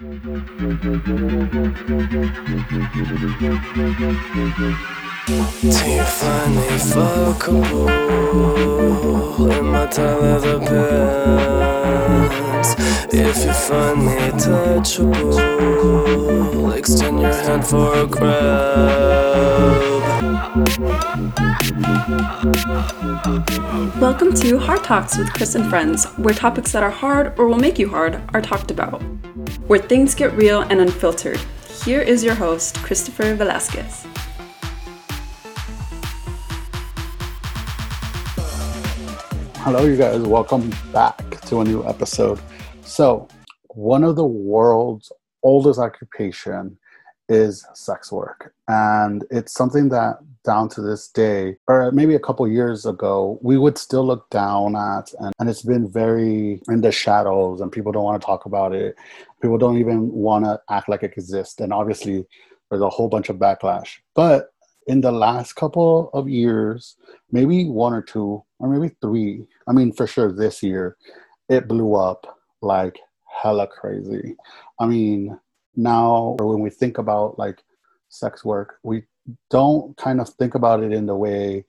Till you finally fuck a hole in my tall leather pants. If you find me touchable, extend your hand for a grab. Welcome to Hard Talks with Chris and Friends, where topics that are hard or will make you hard are talked about. Where things get real and unfiltered. Here is your host, Christopher Velasquez. Hello, you guys. Welcome back to a new episode. So, one of the world's oldest occupation is sex work. And it's something that down to this day, or maybe a couple years ago, we would still look down at. And it's been very in the shadows and people don't want to talk about it. People don't even want to act like it exists. And obviously, there's a whole bunch of backlash. But in the last couple of years, maybe one or two, or maybe three, I mean, for sure this year, it blew up like hella crazy. I mean, now when we think about like sex work, we don't kind of think about it in the way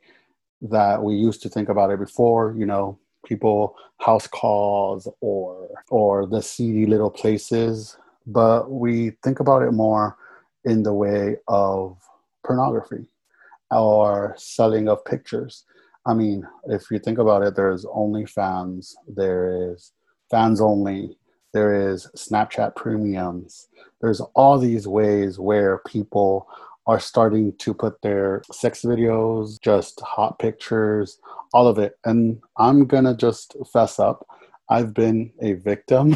that we used to think about it before, you know, people house calls or the seedy little places, but we think about it more in the way of pornography or selling of pictures. I mean, if you think about it, there's OnlyFans, there is Fans Only, there is Snapchat Premiums. There's all these ways where people are starting to put their sex videos, just hot pictures, all of it. And I'm gonna just fess up. I've been a victim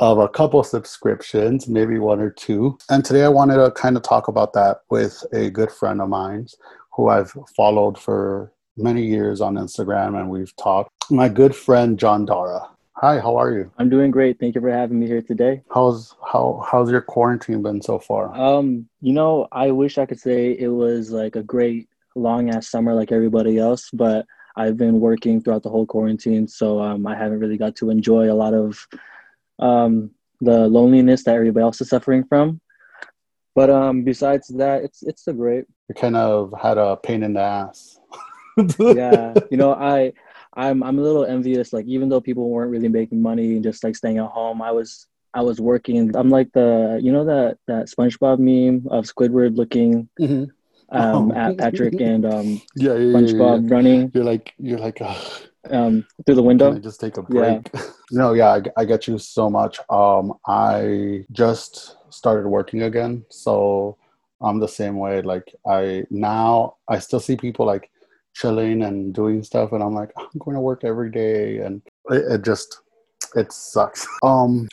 of a couple subscriptions, maybe one or two. And today I wanted to kind of talk about that with a good friend of mine who I've followed for many years on Instagram, and we've talked. My good friend, John Dara. Hi, how are you? I'm doing great. Thank you for having me here today. How's your quarantine been so far? You know, I wish I could say it was like a great long ass summer like everybody else, but I've been working throughout the whole quarantine, so I haven't really got to enjoy a lot of the loneliness that everybody else is suffering from. But besides that, it's a great. You kind of had a pain in the ass. Yeah, you know, I'm a little envious. Like, even though people weren't really making money and just like staying at home, I was working. I'm like the, you know, that SpongeBob meme of Squidward looking at Patrick and SpongeBob running. You're like through the window. Can I just take a break? Yeah. No, yeah, I get you so much. I just started working again, so I'm the same way. Like, I still see people like chilling and doing stuff, and I'm like, I'm going to work every day, and it sucks.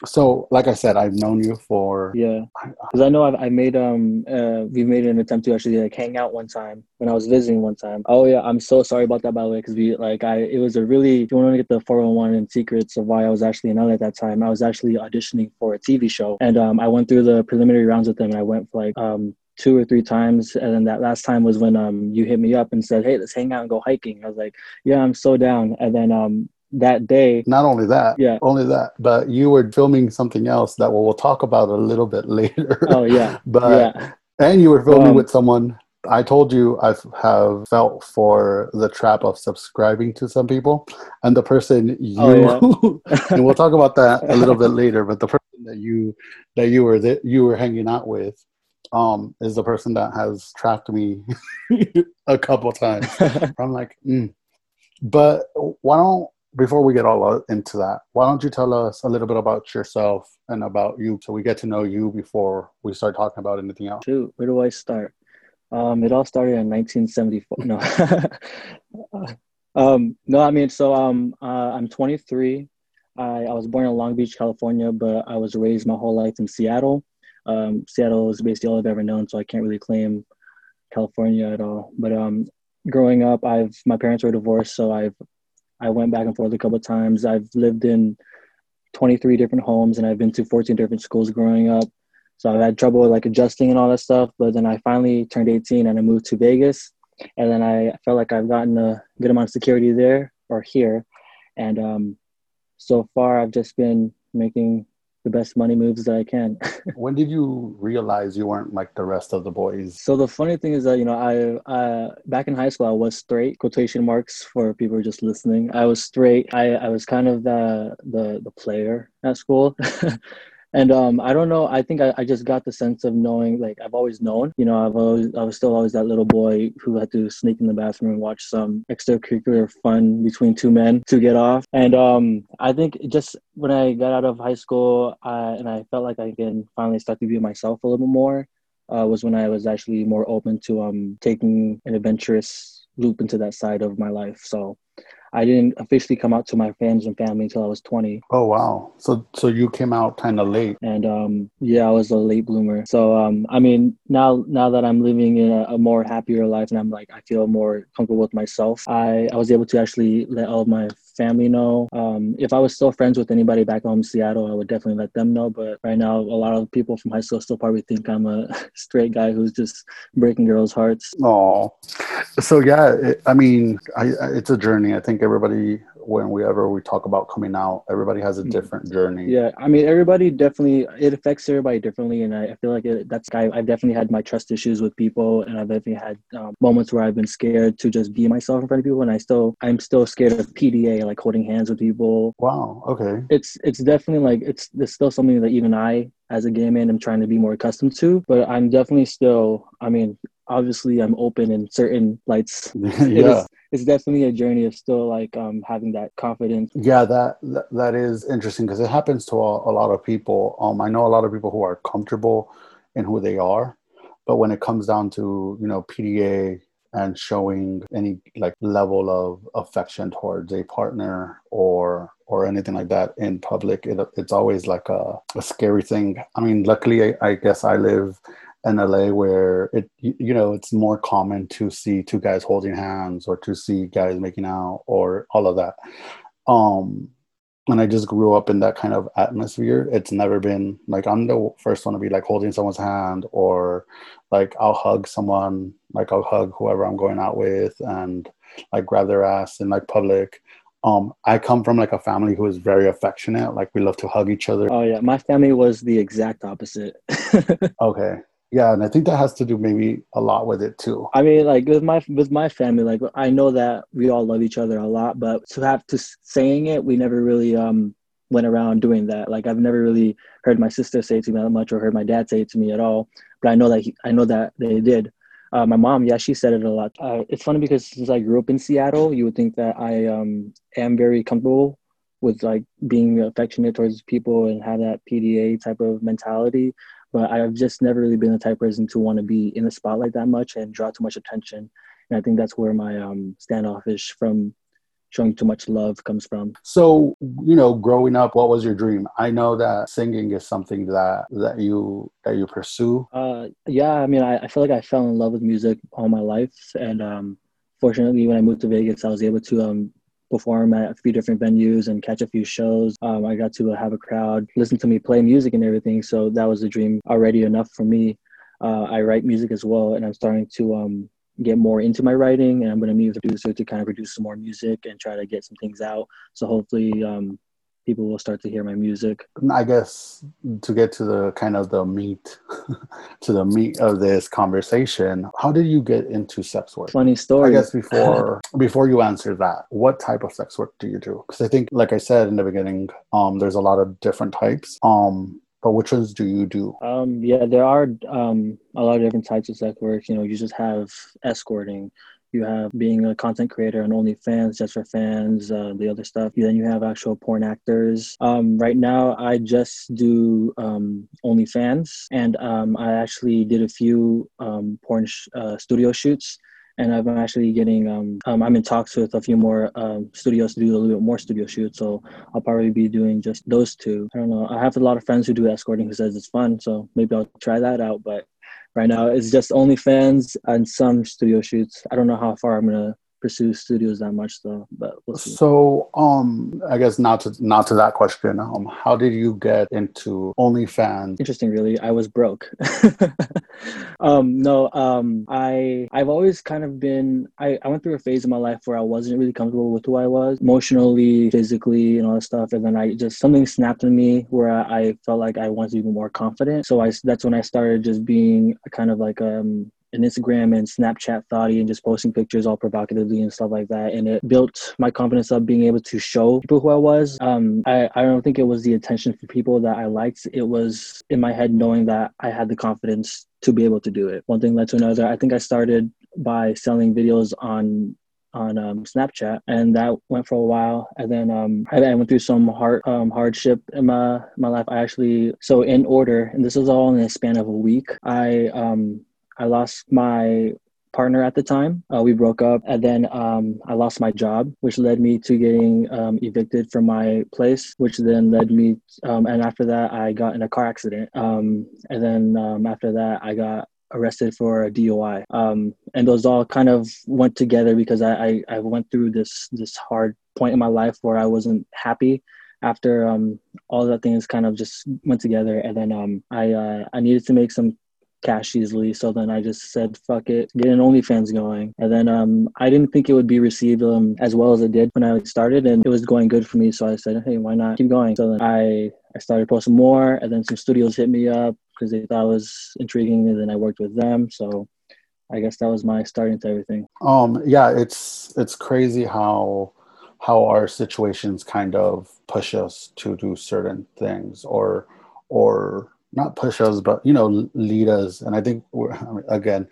So like I said, I've known you for because I know we made an attempt to actually like hang out one time when I was visiting one time. Oh yeah, I'm so sorry about that, by the way, because we like it was a really, if you want to get the 401 and secrets of why I was actually in LA at that time, I was actually auditioning for a TV show, and I went through the preliminary rounds with them, and I went for like two or three times, and then that last time was when you hit me up and said, hey, let's hang out and go hiking. I was like, yeah, I'm so down. And then that day, but you were filming something else that we'll talk about a little bit later. Oh yeah. But yeah. And you were filming with someone. I told you I have felt for the trap of subscribing to some people, and the person and we'll talk about that a little bit later, but the person that you were hanging out with is the person that has trapped me a couple times. I'm like, But before we get all into that, why don't you tell us a little bit about yourself and about you, so we get to know you before we start talking about anything else? Shoot, where do I start? It all started in 1974. No. I'm 23. I was born in Long Beach, California, but I was raised my whole life in Seattle. Seattle is basically all I've ever known, so I can't really claim California at all. But growing up, my parents were divorced, so I went back and forth a couple of times. I've lived in 23 different homes, and I've been to 14 different schools growing up. So I've had trouble like adjusting and all that stuff. But then I finally turned 18, and I moved to Vegas, and then I felt like I've gotten a good amount of security there or here. And so far, I've just been making the best money moves that I can. When did you realize you weren't like the rest of the boys? So the funny thing is that, you know, I back in high school, I was straight, quotation marks for people who are just listening. I was straight. I was kind of the player at school. And I don't know, I think I just got the sense of knowing, like, I've always known, you know, I was still always that little boy who had to sneak in the bathroom and watch some extracurricular fun between two men to get off. And I think just when I got out of high school and I felt like I can finally start to be myself a little bit more was when I was actually more open to taking an adventurous loop into that side of my life. So I didn't officially come out to my friends and family until I was 20. Oh, wow. So you came out kind of late. And yeah, I was a late bloomer. So, I mean, now that I'm living in a more happier life and I'm like, I feel more comfortable with myself, I was able to actually let all of my family know. If I was still friends with anybody back home in Seattle, I would definitely let them know. But right now, a lot of people from high school still probably think I'm a straight guy who's just breaking girls' hearts. Oh, so yeah, it's a journey. I think everybody, whenever we talk about coming out, everybody has a different journey. Yeah, I mean, everybody definitely, it affects everybody differently. And I feel like I've definitely had my trust issues with people. And I've definitely had moments where I've been scared to just be myself in front of people. And I'm still scared of PDA, like holding hands with people. Wow. Okay. It's definitely like, it's still something that even I, as a gay man, am trying to be more accustomed to, but I'm definitely still, I mean, obviously I'm open in certain lights. Yeah. It's definitely a journey of still like having that confidence. Yeah, that is interesting because it happens to a lot of people. I know a lot of people who are comfortable in who they are, but when it comes down to, you know, PDA and showing any like level of affection towards a partner or anything like that in public, it's always like a scary thing. I mean, luckily, I guess I live in LA where it's more common to see two guys holding hands or to see guys making out or all of that. And I just grew up in that kind of atmosphere. It's never been like, I'm the first one to be like holding someone's hand or like I'll hug someone, like I'll hug whoever I'm going out with and like grab their ass in like public. I come from like a family who is very affectionate. Like we love to hug each other. Oh yeah. My family was the exact opposite. Okay. Yeah, and I think that has to do maybe a lot with it too. I mean, like with my family, like I know that we all love each other a lot, but to have to saying it, we never really went around doing that. Like I've never really heard my sister say it to me that much, or heard my dad say it to me at all. But I know that they did. My mom, yeah, she said it a lot. It's funny because since I grew up in Seattle, you would think that I am very comfortable with like being affectionate towards people and have that PDA type of mentality. But I've just never really been the type of person to want to be in the spotlight that much and draw too much attention. And I think that's where my standoffish from showing too much love comes from. So, you know, growing up, what was your dream? I know that singing is something that you pursue. Yeah, I mean, I feel like I fell in love with music all my life. And fortunately, when I moved to Vegas, I was able to perform at a few different venues and catch a few shows. I got to have a crowd listen to me play music and everything. So that was a dream already enough for me. I write music as well, and I'm starting to get more into my writing, and I'm going to meet with a producer to kind of produce some more music and try to get some things out. So hopefully people will start to hear my music. I guess to get to the kind of the meat of this conversation, how did you get into sex work? Funny story. I guess before you answer that, what type of sex work do you do? Because I think, like I said in the beginning, there's a lot of different types. But which ones do you do? Yeah, there are a lot of different types of sex work. You know, you just have escorting. You have being a content creator on OnlyFans, just for fans, the other stuff. Then you have actual porn actors. Right now, I just do OnlyFans, and I actually did a few porn studio shoots. And I'm actually getting, I'm in talks with a few more studios to do a little bit more studio shoots. So I'll probably be doing just those two. I don't know. I have a lot of friends who do escorting who says it's fun. So maybe I'll try that out. But right now, it's just OnlyFans and some studio shoots. I don't know how far I'm going to pursue studios that much though, but we'll see. So I guess not to that question, how did you get into OnlyFans? Interesting, really. I was broke. I've always kind of been, I went through a phase in my life where I wasn't really comfortable with who I was emotionally, physically, and all that stuff. And then I just, something snapped in me where I felt like I wanted to be more confident. So that's when I started just being kind of like an Instagram and Snapchat thotty and just posting pictures all provocatively and stuff like that. And it built my confidence up, being able to show people who I was. I don't think it was the attention from people that I liked. It was in my head knowing that I had the confidence to be able to do it. One thing led to another. I think I started by selling videos on Snapchat, and that went for a while. And then I went through some hardship in my life. I actually, so in order, and this was all in the span of a week, I lost my partner at the time. We broke up, and then I lost my job, which led me to getting evicted from my place, which then led me, and after that, I got in a car accident. And then after that, I got arrested for a DUI. And those all kind of went together because I went through this hard point in my life where I wasn't happy. After all the things kind of just went together, and then I needed to make some cash easily, so then I just said fuck it, get an OnlyFans going. And then I didn't think it would be received as well as it did when I started, and it was going good for me, so I said, hey, why not keep going? So then I started posting more, and then some studios hit me up because they thought it was intriguing, and then I worked with them. So I guess that was my start into everything. Yeah, it's crazy how our situations kind of push us to do certain things, or not push us, but, lead us. And I think, we're talking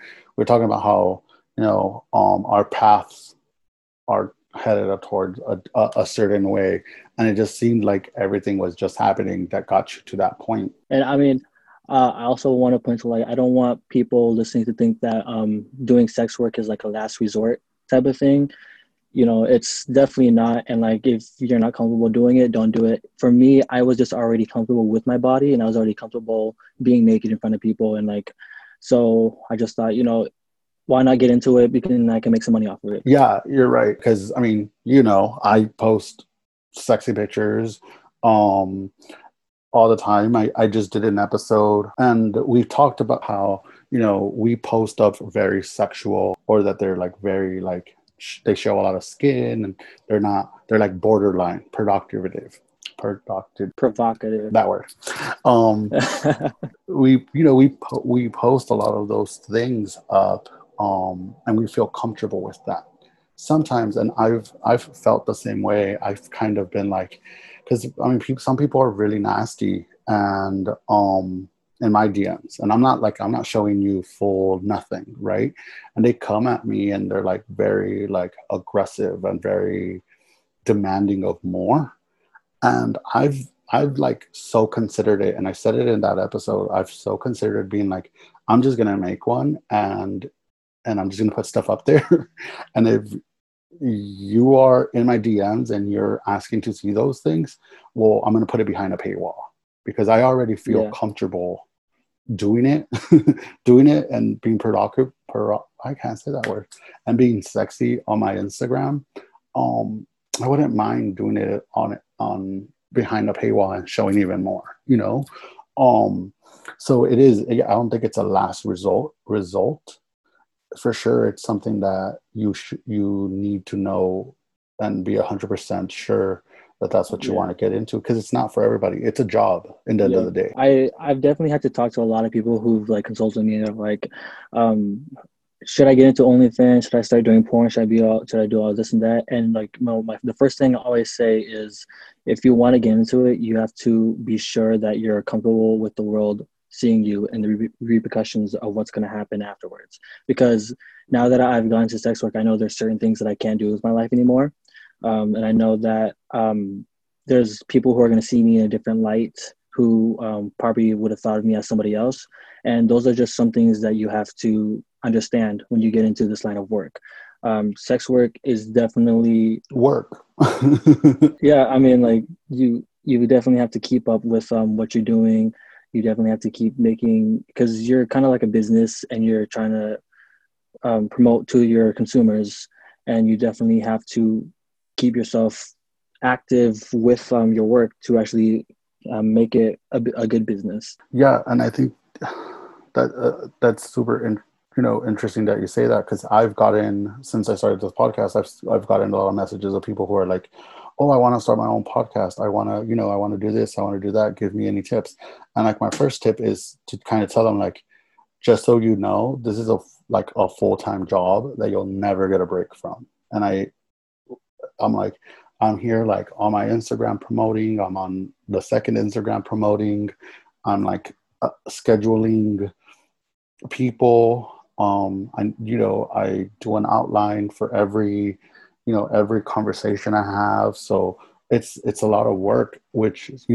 about how, our paths are headed up towards a certain way. And it just seemed like everything was just happening that got you to that point. And I mean, I also want to point to, I don't want people listening to think that doing sex work is like a last resort type of thing. It's definitely not. And if you're not comfortable doing it, don't do it. For me, I was just already comfortable with my body, and I was already comfortable being naked in front of people. And so I just thought, why not get into it? Because I can make some money off of it. Yeah, you're right. Cause I post sexy pictures, all the time. I just did an episode, and we talked about how, we post up very sexual, or that they're very they show a lot of skin, and they're borderline provocative, that word. We post a lot of those things up, and we feel comfortable with that sometimes. And I've felt the same way. I've kind of been because some people are really nasty, and in my DMs, and I'm not showing you full nothing, right? And they come at me, and they're very aggressive and very demanding of more. And I've so considered it, and I said it in that episode, I've so considered being I'm just gonna make one, and I'm just gonna put stuff up there. And if you are in my DMs and you're asking to see those things, well, I'm gonna put it behind a paywall, because I already feel comfortable doing it and being productive. I can't say that word. And being sexy on my Instagram. I wouldn't mind doing it on behind a paywall and showing even more, so it is, I don't think it's a last result. For sure, it's something that you need to know and be 100% sure that that's what you want to get into, because it's not for everybody. It's a job in the end of the day. I've definitely had to talk to a lot of people who've consulted me and should I get into OnlyFans? Should I start doing porn? Should I do all this and that? And the first thing I always say is, if you want to get into it, you have to be sure that you're comfortable with the world seeing you and the repercussions of what's going to happen afterwards. Because now that I've gone to sex work, I know there's certain things that I can't do with my life anymore. And I know that there's people who are going to see me in a different light who probably would have thought of me as somebody else. And those are just some things that you have to understand when you get into this line of work. Sex work is definitely work. Yeah, you definitely have to keep up with what you're doing. You definitely have to keep making, because you're kind of like a business, and you're trying to promote to your consumers. and you definitely have to keep yourself active with your work to actually make it a good business. Yeah, and I think that that's super interesting that you say that, because I've gotten, since I started this podcast, I've gotten a lot of messages of people who are like, oh, I want to start my own podcast. I want to, I want to do this. I want to do that. Give me any tips. And like my first tip is to kind of tell them, like, just so you know, this is a full-time job that you'll never get a break from. And I'm like, I'm here like on my Instagram promoting. I'm on the second Instagram promoting. I'm like scheduling people. I do an outline for every conversation I have. So it's a lot of work, which, sex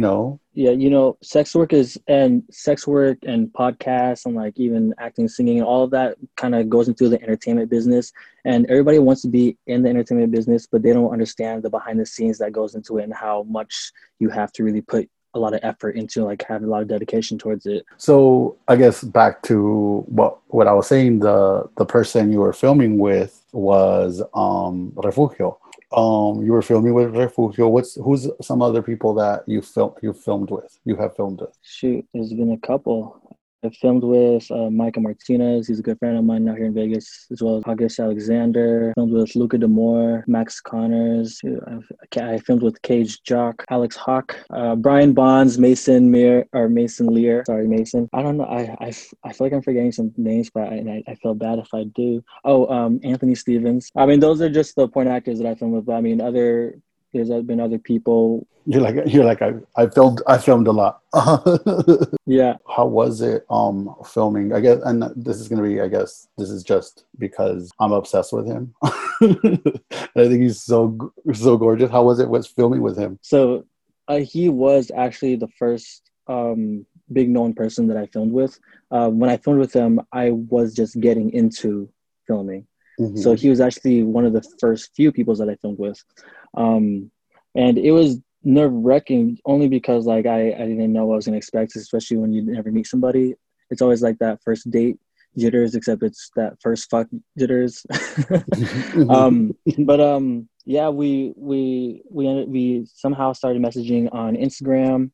work and podcasts and like even acting, singing, and all of that kind of goes into the entertainment business. And everybody wants to be in the entertainment business, but they don't understand the behind the scenes that goes into it and how much you have to really put a lot of effort into, like having a lot of dedication towards it. So I guess back to what I was saying, the person you were filming with was Refugio. You were filming with Refugio. Who's some other people that you have filmed with? Shoot, there's been a couple. I filmed with Micah Martinez. He's a good friend of mine out here in Vegas, as well as August Alexander. Filmed with Luca Damore, Max Connors. I filmed with Cage Jock, Alex Hawk, Brian Bonds, Mason Lear. Sorry, Mason. I don't know. I feel like I'm forgetting some names, but I feel bad if I do. Oh, Anthony Stevens. I mean, those are just the point actors that I filmed with. But I mean, there's been other people. You're like I filmed a lot. Yeah. How was it filming? I guess, and this is just because I'm obsessed with him. I think he's so gorgeous. How was it? What's filming with him? So he was actually the first big known person that I filmed with. When I filmed with him, I was just getting into filming. Mm-hmm. So he was actually one of the first few people that I filmed with. And it was nerve-wracking only because like I didn't know what I was going to expect, especially when you never meet somebody. It's always like that first date jitters, except it's that first fuck jitters. Yeah, we somehow started messaging on Instagram.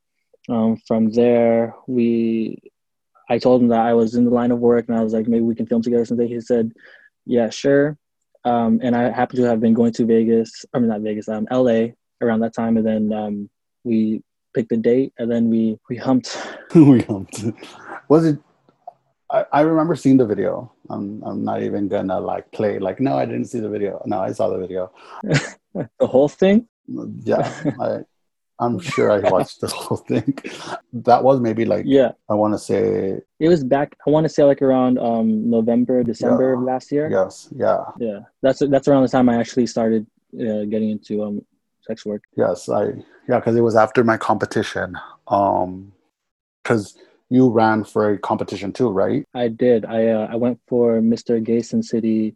From there, I told him that I was in the line of work and I was like, maybe we can film together someday. He said, yeah, sure. And I happened to have been going to LA around that time. And then we picked the date and then we humped. Was it, I remember seeing the video. I'm not even gonna like play. Like, no, I didn't see the video. No, I saw the video. The whole thing? Yeah. I'm sure I watched the whole thing. That was maybe like, yeah. I want to say... It was back, I want to say like around November, December of last year. Yes, yeah. Yeah, that's around the time I actually started getting into sex work. Yes, because it was after my competition. Because you ran for a competition too, right? I did. I went for Mr. Gayson City...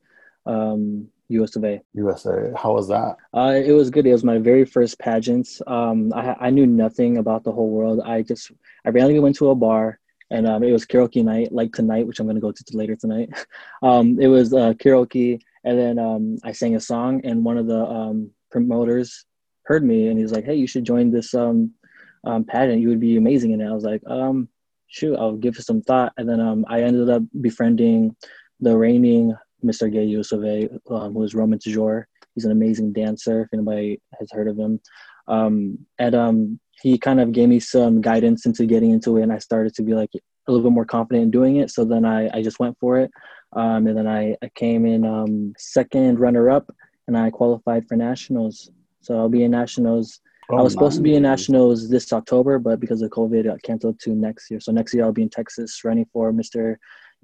USA. How was that? It was good. It was my very first pageant. I knew nothing about the whole world. I randomly went to a bar, and it was karaoke night, like tonight, which I'm going to go to later tonight. It was karaoke, and then I sang a song, and one of the promoters heard me, and he was like, hey, you should join this pageant. You would be amazing in it. I was like, shoot, I'll give it some thought. And then I ended up befriending the reigning Mr. Gay Yusove, who is Roman Tijore. He's an amazing dancer, if anybody has heard of him. He kind of gave me some guidance into getting into it, and I started to be like a little bit more confident in doing it. So then I just went for it. And then I came in second runner-up, and I qualified for Nationals. So I'll be in Nationals. Oh, I was supposed to be in Nationals this October, but because of COVID, it got canceled to next year. So next year I'll be in Texas running for Mr.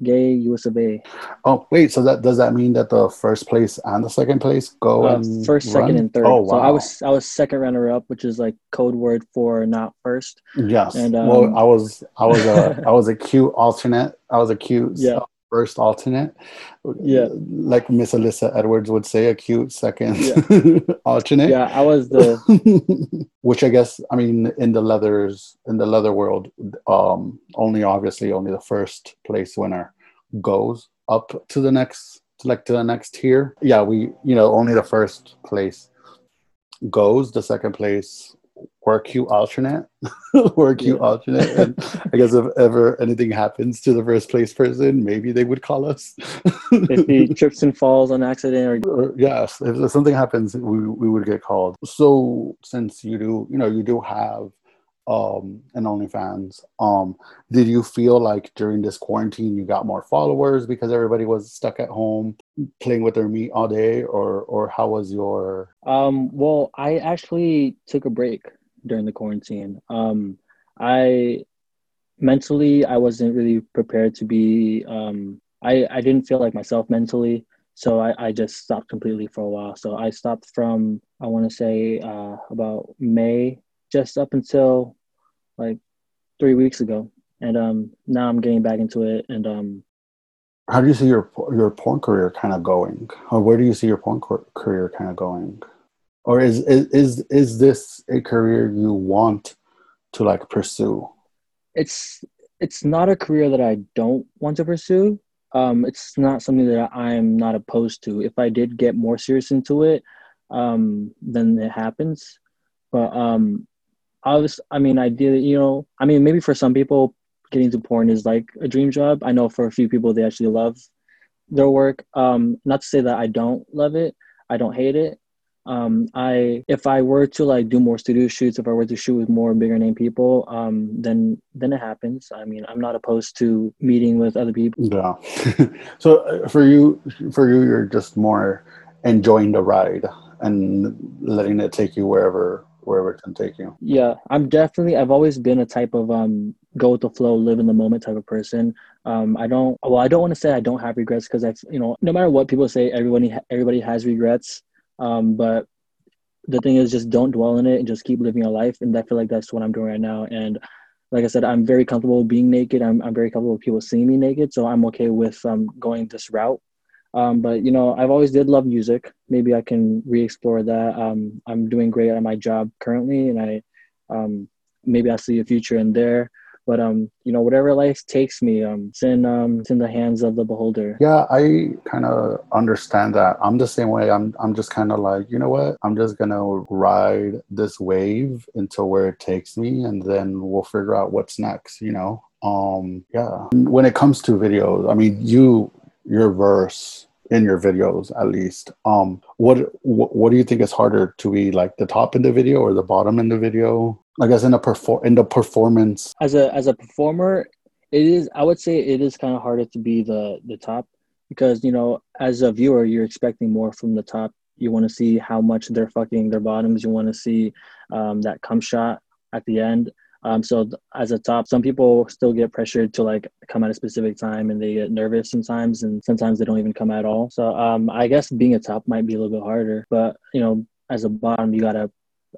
Gay US of A. Oh wait, so that does that mean that the first place and the second place go and first, run? Second, and third. Oh wow! So I was second runner up, which is like code word for not first. Yes. And I was a I was a cute alternate. I was a cute first alternate. Yeah. Like Miss Alyssa Edwards would say, a cute second alternate. Yeah, I was the. Which I guess in the leather world, only the first place winner goes up to the next like to the next tier. Yeah, we, you know, only the first place goes. The second place, work you alternate, work you alternate. And I guess if ever anything happens to the first place person, maybe they would call us. If he trips and falls on accident, or yes, if something happens, we would get called. So since you do, you know, you do have an OnlyFans, did you feel like during this quarantine you got more followers because everybody was stuck at home playing with their meat all day, or how was your? Well, I actually took a break during the quarantine. I wasn't really prepared to be. I didn't feel like myself mentally, so I just stopped completely for a while. So I stopped from, I want to say, about May, just up until like 3 weeks ago, and now I'm getting back into it. And how do you see your porn career kind of going, or where do you see your porn career kind of going, or is this a career you want to like pursue? It's not a career that I don't want to pursue. It's not something that I'm not opposed to. If I did get more serious into it, then it happens. But ideally, you know, I mean, maybe for some people getting into porn is like a dream job. I know for a few people, they actually love their work. Not to say that I don't love it. I don't hate it. If I were to like do more studio shoots, if I were to shoot with more bigger name people, then it happens. I mean, I'm not opposed to meeting with other people. Yeah. So for you, you're just more enjoying the ride and letting it take you wherever it can take you. Yeah, I've always been a type of go with the flow, live in the moment type of person. I don't want to say I don't have regrets, because I've, you know, no matter what people say, everybody has regrets. But the thing is, just don't dwell in it and just keep living your life. And I feel like that's what I'm doing right now. And like I said, I'm very comfortable being naked. I'm very comfortable with people seeing me naked. So I'm okay with going this route. But, you know, I've always did love music. Maybe I can re-explore that. I'm doing great at my job currently, and I see a future in there. But, you know, whatever life takes me, it's in the hands of the beholder. Yeah, I kind of understand that. I'm the same way. I'm just kind of like, you know what? I'm just going to ride this wave until where it takes me, and then we'll figure out what's next, you know? Yeah. When it comes to videos, I mean, your verse in your videos, at least, what do you think is harder to be, like the top in the video or the bottom in the video? I guess in the performance, as a performer, it is. I would say it is kind of harder to be the top, because, you know, as a viewer, you're expecting more from the top. You want to see how much they're fucking their bottoms. You want to see that cum shot at the end. So as a top, some people still get pressured to like come at a specific time, and they get nervous sometimes, and sometimes they don't even come at all. So I guess being a top might be a little bit harder, but, you know, as a bottom, you got to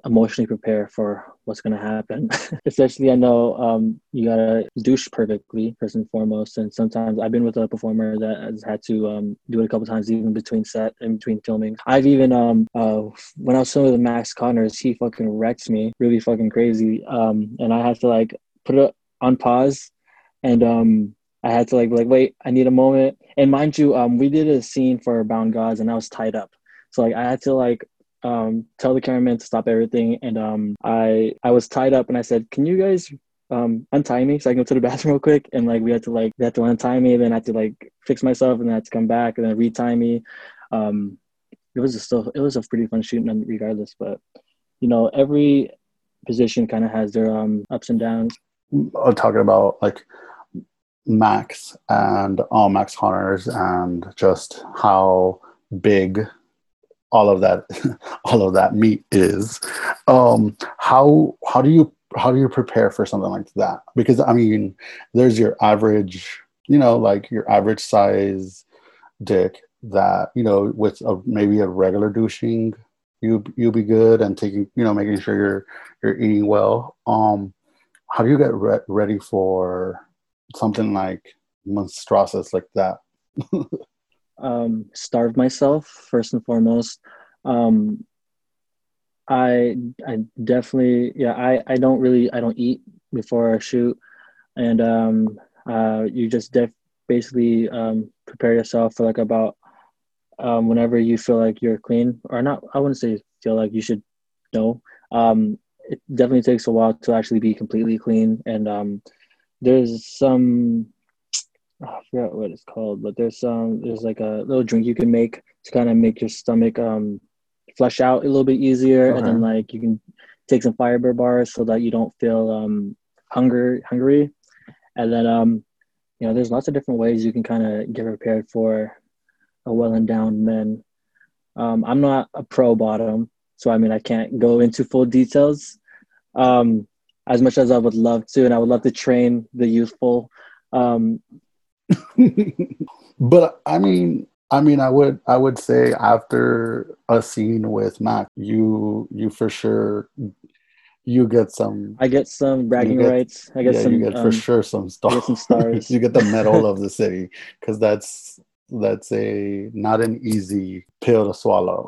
emotionally prepare for what's going to happen. Especially, I know you got to douche perfectly first and foremost. And sometimes I've been with a performer that has had to do it a couple times, even between set and between filming. I've even, when I was filming with Max Connors, he fucking wrecked me really fucking crazy. And I had to like put it on pause, and I had to like, wait, I need a moment. And mind you, we did a scene for Bound Gods, and I was tied up. So like I had to like tell the cameraman to stop everything, and I was tied up, and I said, can you guys untie me so I can go to the bathroom real quick? And like they had to untie me, and then I had to like fix myself, and then I had to come back and then retie me. It was a pretty fun shooting regardless, but, you know, every position kind of has their ups and downs. I'm talking about like Max and Max Connors, and just how big all of that meat is. How do you prepare for something like that? Because, I mean, there's your average, you know, like your average size dick that, you know, with maybe a regular douching, you'll be good, and taking, you know, making sure you're eating well. How do you get ready for something like monstrous like that? Starve myself first and foremost. I don't eat before I shoot, and you just basically prepare yourself for like about whenever you feel like you're clean or not, I wouldn't say feel like you should know. It definitely takes a while to actually be completely clean. And there's some, I forgot what it's called, but there's like a little drink you can make to kind of make your stomach flush out a little bit easier. Okay. And then like you can take some fiber bars so that you don't feel hungry. And then, you know, there's lots of different ways you can kind of get prepared for a well-endowed man. I'm not a pro bottom, so I mean, I can't go into full details as much as I would love to, and I would love to train the youthful. But I mean, I would say after a scene with Mac, you for sure, you get some. I get some bragging rights. I get some. You get for sure some stars. You get some stars. You get the medal of the city, because that's a not an easy pill to swallow.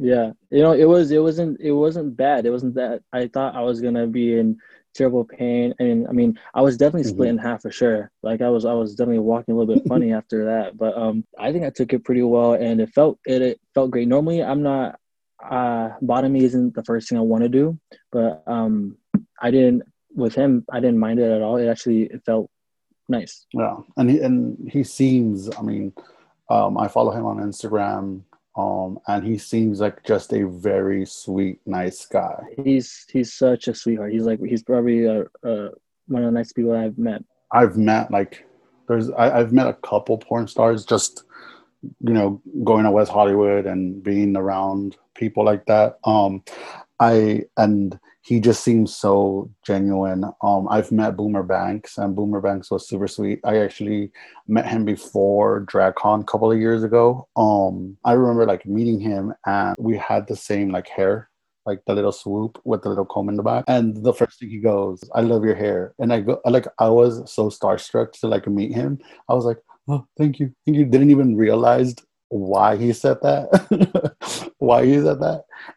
Yeah, you know, it wasn't bad. It wasn't that I thought I was gonna be in terrible pain. I mean, I was definitely split in half for sure. Like I was definitely walking a little bit funny after that. But I think I took it pretty well, and it felt great. Normally, I'm not bottoming isn't the first thing I want to do, but I didn't with him. I didn't mind it at all. It actually felt nice. Yeah, and he seems. I mean, I follow him on Instagram. And he seems like just a very sweet, nice guy. He's such a sweetheart. He's probably one of the nicest people I've met. I've met a couple porn stars just, you know, going to West Hollywood and being around people like that. And he just seems so genuine. I've met Boomer Banks, and Boomer Banks was super sweet. I actually met him before DragCon a couple of years ago. I remember like meeting him, and we had the same like hair, like the little swoop with the little comb in the back. And the first thing he goes, "I love your hair." And I go, like, I was so starstruck to like meet him. I was like, "Oh, thank you, thank you." Didn't even realize why he said that.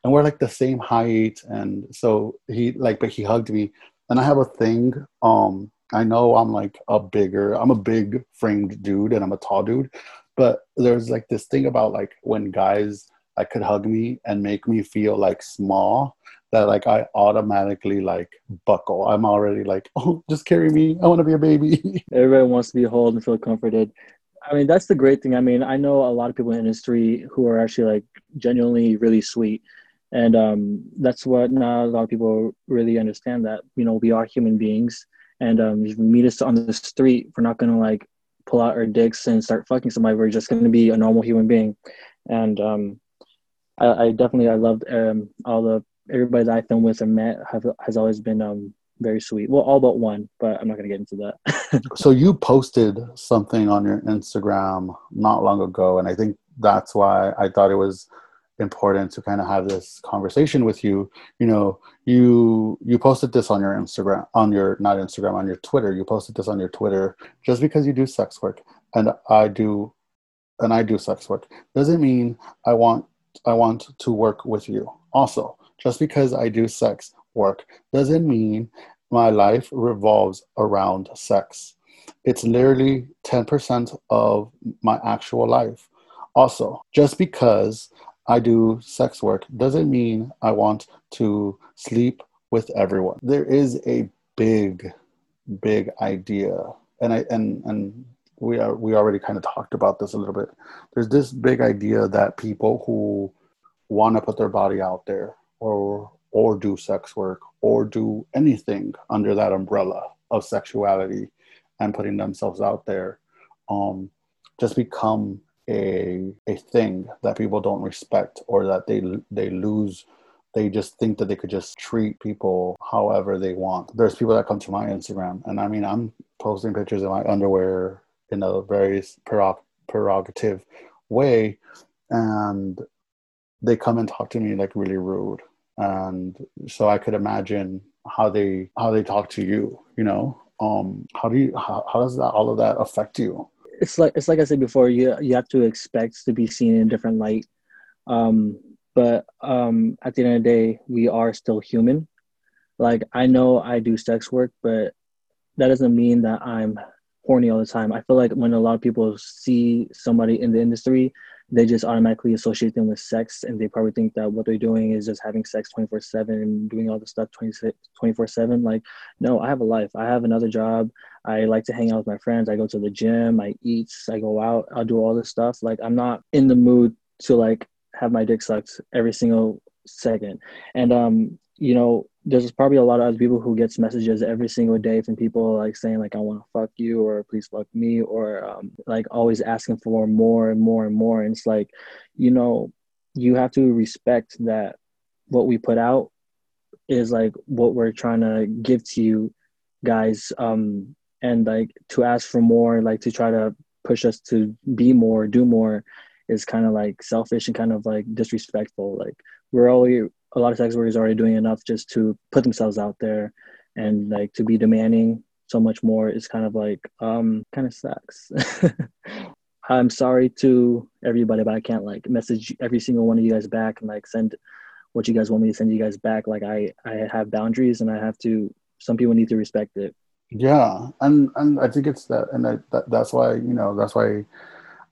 And we're like the same height, and so he like, but he hugged me. And I have a thing, I know I'm like I'm a big framed dude, and I'm a tall dude, but there's like this thing about like when guys like could hug me and make me feel like small, that like I automatically like buckle. I'm already like, "Oh, just carry me, I want to be a baby." Everybody wants to be held and feel comforted. I mean, that's the great thing. I mean, I know a lot of people in the industry who are actually like genuinely really sweet. And that's what not a lot of people really understand, that, you know, we are human beings, and if you meet us on the street, we're not going to like pull out our dicks and start fucking somebody. We're just going to be a normal human being. And I loved everybody that I filmed with and met has always been very sweet. Well, all but one, but I'm not going to get into that. So you posted something on your Instagram not long ago, and I think that's why I thought it was important to kind of have this conversation with you. You know, you posted this on your Instagram, on your Twitter. You posted this on your Twitter, "Just because you do sex work and I do sex work doesn't mean I want to work with you. Also, just because I do sex work doesn't mean my life revolves around sex. It's literally 10% of my actual life. Also, just because I do sex work doesn't mean I want to sleep with everyone." There is a big, big idea, and we already kind of talked about this a little bit. There's this big idea that people who want to put their body out there or do sex work, or do anything under that umbrella of sexuality and putting themselves out there, just become a thing that people don't respect, or that they lose. They just think that they could just treat people however they want. There's people that come to my Instagram, and I mean, I'm posting pictures of my underwear in a very prerogative way, and they come and talk to me like really rude. And so I could imagine how they talk to you, you know. How does that, all of that, affect you? It's like I said before, you have to expect to be seen in a different light. But at the end of the day, we are still human. Like, I know I do sex work, but that doesn't mean that I'm horny all the time. I feel like when a lot of people see somebody in the industry, they just automatically associate them with sex, and they probably think that what they're doing is just having sex 24/7 and doing all this stuff 24/7. Like, no, I have a life. I have another job. I like to hang out with my friends. I go to the gym. I eat. I go out. I'll do all this stuff. Like, I'm not in the mood to, like, have my dick sucked every single second. And, you know, there's probably a lot of other people who gets messages every single day from people like saying like, I want to fuck you, or please fuck me, or like always asking for more and more and more. And it's like, you know, you have to respect that what we put out is like what we're trying to give to you guys. And like to ask for more, like to try to push us to be more, do more, is kind of like selfish and kind of like disrespectful. Like we're always, a lot of sex workers are already doing enough just to put themselves out there, and like to be demanding so much more is kind of like, kind of sucks. I'm sorry to everybody, but I can't like message every single one of you guys back and like send what you guys want me to send you guys back. Like I have boundaries, and I have to, some people need to respect it. Yeah. And I think it's that, and that's why, you know, that's why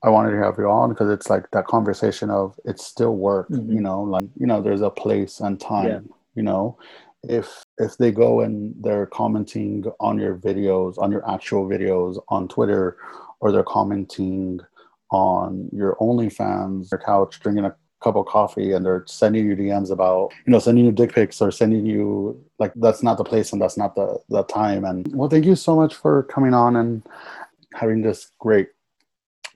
I wanted to have you on, because it's like that conversation of it's still work, mm-hmm. you know, like, you know, there's a place and time, yeah. you know, if they go and they're commenting on your videos, on your actual videos on Twitter, or they're commenting on your OnlyFans, your couch, drinking a cup of coffee, and they're sending you DMs about, you know, sending you dick pics or sending you, like, that's not the place and that's not the time. And well, thank you so much for coming on and having this great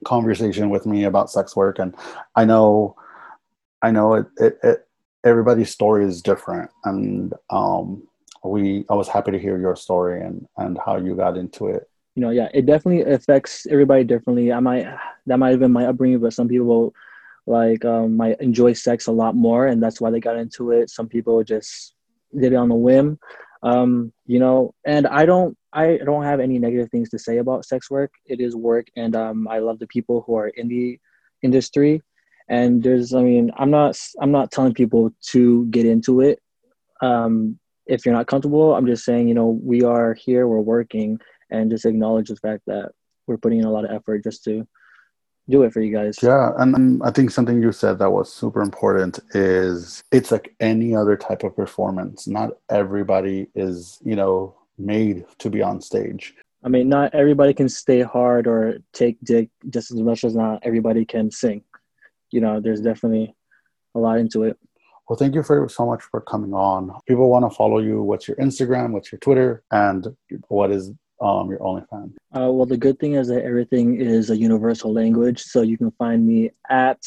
conversation with me about sex work. And I know it everybody's story is different, and I was happy to hear your story and how you got into it. You know, yeah, it definitely affects everybody differently. That might have been my upbringing, but some people like might enjoy sex a lot more, and that's why they got into it. Some people just did it on a whim, you know. And I don't have any negative things to say about sex work. It is work, and I love the people who are in the industry. And there's, I mean, I'm not telling people to get into it. If you're not comfortable, I'm just saying, you know, we are here, we're working, and just acknowledge the fact that we're putting in a lot of effort just to do it for you guys. Yeah, and I think something you said that was super important is it's like any other type of performance. Not everybody is, you know, made to be on stage. I mean, not everybody can stay hard or take dick just as much as not everybody can sing. You know, there's definitely a lot into it. Well, thank you so much for coming on. People want to follow you. What's your Instagram? What's your Twitter? And what is your OnlyFans? Well, the good thing is that everything is a universal language. So you can find me at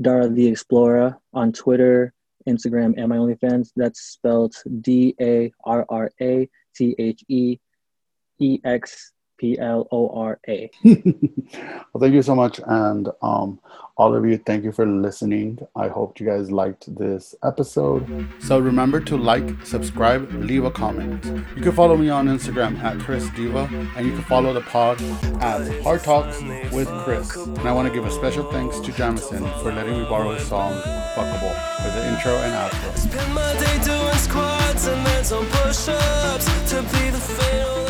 Dara the Explorer on Twitter, Instagram, and my OnlyFans. That's spelled Darra TheExplora. Well, thank you so much. And all of you, thank you for listening. I hope you guys liked this episode. So remember to like, subscribe, leave a comment. You can follow me on Instagram at Chris Diva, and you can follow the pod at Hard Talks with Chris. And I want to give a special thanks to Jamison for letting me borrow his song, Fuckable, for the intro and outro. Spend my day doing squats and then some push-ups to be the fail.